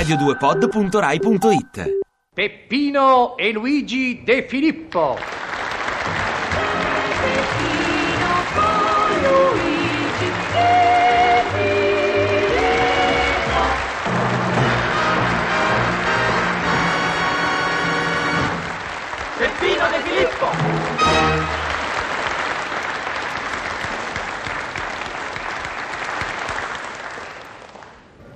radio2pod.rai.it. Peppino e Luigi De Filippo. Peppino De Filippo.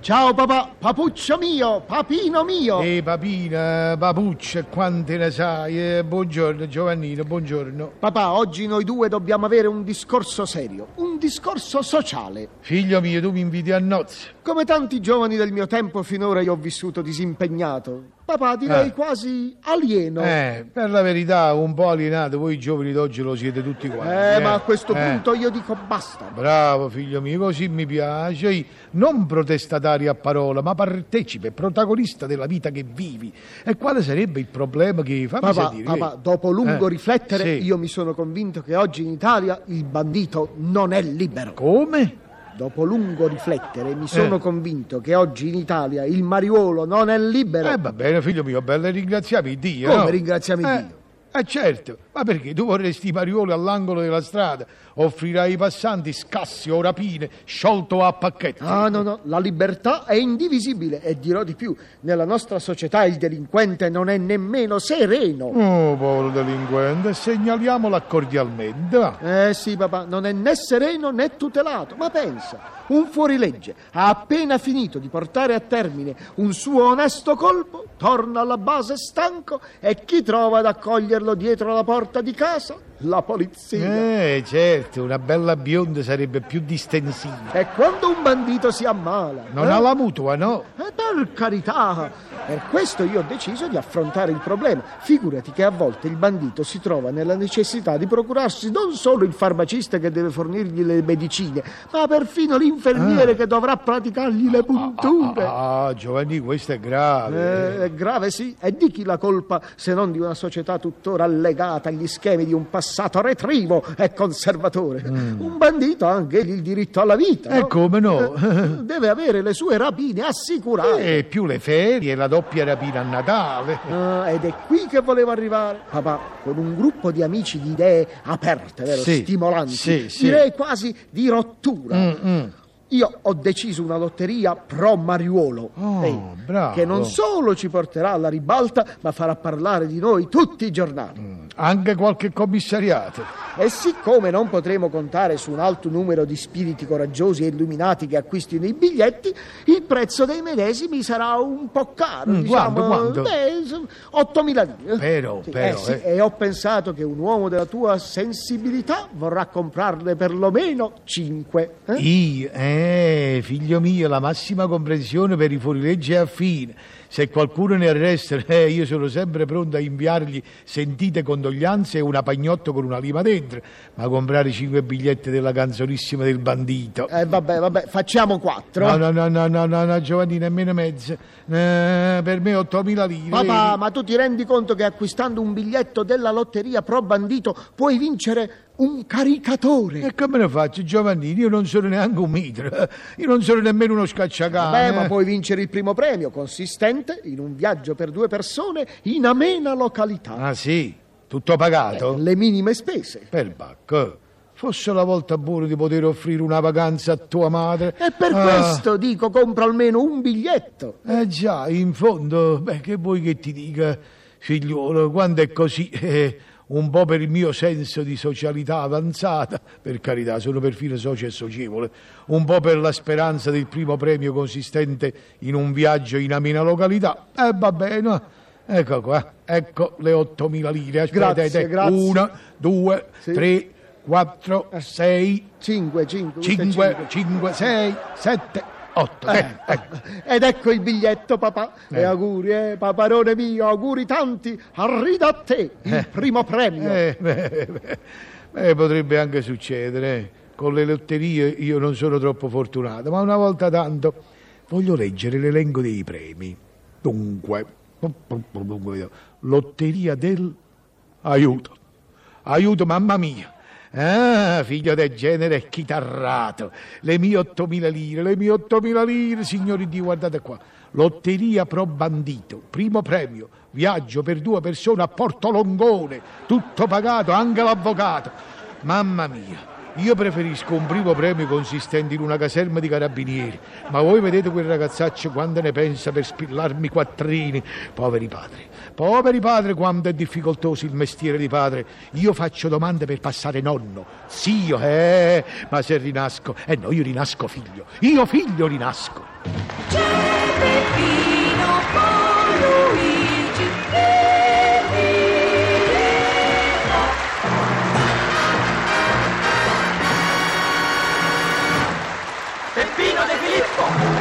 Ciao papà, papuccio mio, papino mio. Papina, papuccio, quante ne sai. Buongiorno Giovannino, buongiorno. Papà, oggi noi due dobbiamo avere un discorso serio, un discorso sociale. Figlio mio, tu mi inviti a nozze. Come tanti giovani del mio tempo, finora io ho vissuto disimpegnato. Papà, direi quasi alieno. Per la verità, un po' alienato. Voi giovani d'oggi lo siete tutti quanti. Ma a questo punto io dico basta. Bravo figlio mio, così mi piace. Non protestatario a parola, ma partecipe, protagonista della vita che vivi. E quale sarebbe il problema che... Papà, dopo lungo riflettere, io mi sono convinto che oggi in Italia il bandito non è libero. Come? Dopo lungo riflettere mi sono convinto che oggi in Italia il mariuolo non è libero. Va bene figlio mio, bella, ringraziami Dio. Come no? Ringraziami Dio? Certo, ma perché tu vorresti i mariuoli all'angolo della strada, offrirai ai passanti scassi o rapine, sciolto a pacchetti. No, la libertà è indivisibile e dirò di più, nella nostra società il delinquente non è nemmeno sereno. Oh, povero delinquente, segnaliamola cordialmente. Sì papà, non è né sereno né tutelato, ma pensa, un fuorilegge ha appena finito di portare a termine un suo onesto colpo, torna alla base stanco e chi trova ad accoglierlo dietro la porta di casa? La polizia. Certo, una bella bionda sarebbe più distensiva. E quando un bandito si ammala? Non ha la mutua, no? Per carità, per questo io ho deciso di affrontare il problema. Figurati che a volte il bandito si trova nella necessità di procurarsi non solo il farmacista che deve fornirgli le medicine, ma perfino l'infermiere che dovrà praticargli le punture. Giovanni, questo è grave. È grave, sì. E di chi la colpa se non di una società tuttora legata agli schemi di un passato retrivo e conservatore? Un bandito ha anche il diritto alla vita. E come no? Deve avere le sue rapine assicurate. E più le ferie, la doppia rapina a Natale. Ed è qui che volevo arrivare. Papà, con un gruppo di amici di idee aperte, vero? Sì, stimolanti, sì. Direi quasi di rottura. Io ho deciso una lotteria pro mariuolo, che non solo ci porterà alla ribalta, ma farà parlare di noi tutti i giornali. Anche qualche commissariato. E siccome non potremo contare su un alto numero di spiriti coraggiosi e illuminati che acquistino i biglietti, il prezzo dei medesimi sarà un po' caro. Diciamo, quanto? 8.000 lire. Però. Sì, e ho pensato che un uomo della tua sensibilità vorrà comprarne perlomeno 5. Io? Figlio mio, la massima comprensione per i fuorilegge è affine. Se qualcuno ne arresta, io sono sempre pronto a inviargli sentite condoglianze e una pagnotta con una lima dentro. Ma comprare 5 biglietti della canzonissima del bandito. Vabbè, facciamo 4. No, Giovanni, nemmeno mezzo. Per me 8.000 lire. Papà, ma tu ti rendi conto che acquistando un biglietto della lotteria pro bandito puoi vincere un caricatore? E come lo faccio, Giovannini? Io non sono neanche un mitra, io non sono nemmeno uno scacciacane. Ma puoi vincere il primo premio, consistente in un viaggio per 2 persone in amena località. Sì? Tutto pagato? Le minime spese. Perbacco. Fosse la volta buona di poter offrire una vacanza a tua madre. E per questo dico, compra almeno un biglietto. Già, in fondo, che vuoi che ti dica, figliolo, quando è così... un po' per il mio senso di socialità avanzata, per carità, sono perfino socio e socievole, un po' per la speranza del primo premio consistente in un viaggio in amena località. Va bene, ecco qua, ecco le 8.000 lire. Aspetta, grazie. 1, 2, sì. 3, 4, 6, 5, 6, 7... 8. Ed ecco il biglietto, papà. E auguri, paparone mio, auguri tanti. Arrida a te il primo premio. Potrebbe anche succedere. Con le lotterie io non sono troppo fortunato, ma una volta tanto voglio leggere l'elenco dei premi. Dunque, lotteria del aiuto, mamma mia. Ah, figlio del genere chitarrato, le mie 8.000 lire, signori di, guardate qua, lotteria pro bandito, primo premio, viaggio per 2 persone a Porto Longone, tutto pagato, anche l'avvocato. Mamma mia, io preferisco un primo premio consistente in una caserma di carabinieri, ma voi vedete quel ragazzaccio quanto ne pensa per spillarmi quattrini. Poveri padri, quanto è difficoltoso il mestiere di padre. Io faccio domande per passare nonno, zio, ma se rinasco, no, io rinasco figlio, rinasco. C'è Peppino con Luigi, Peppino De Filippo.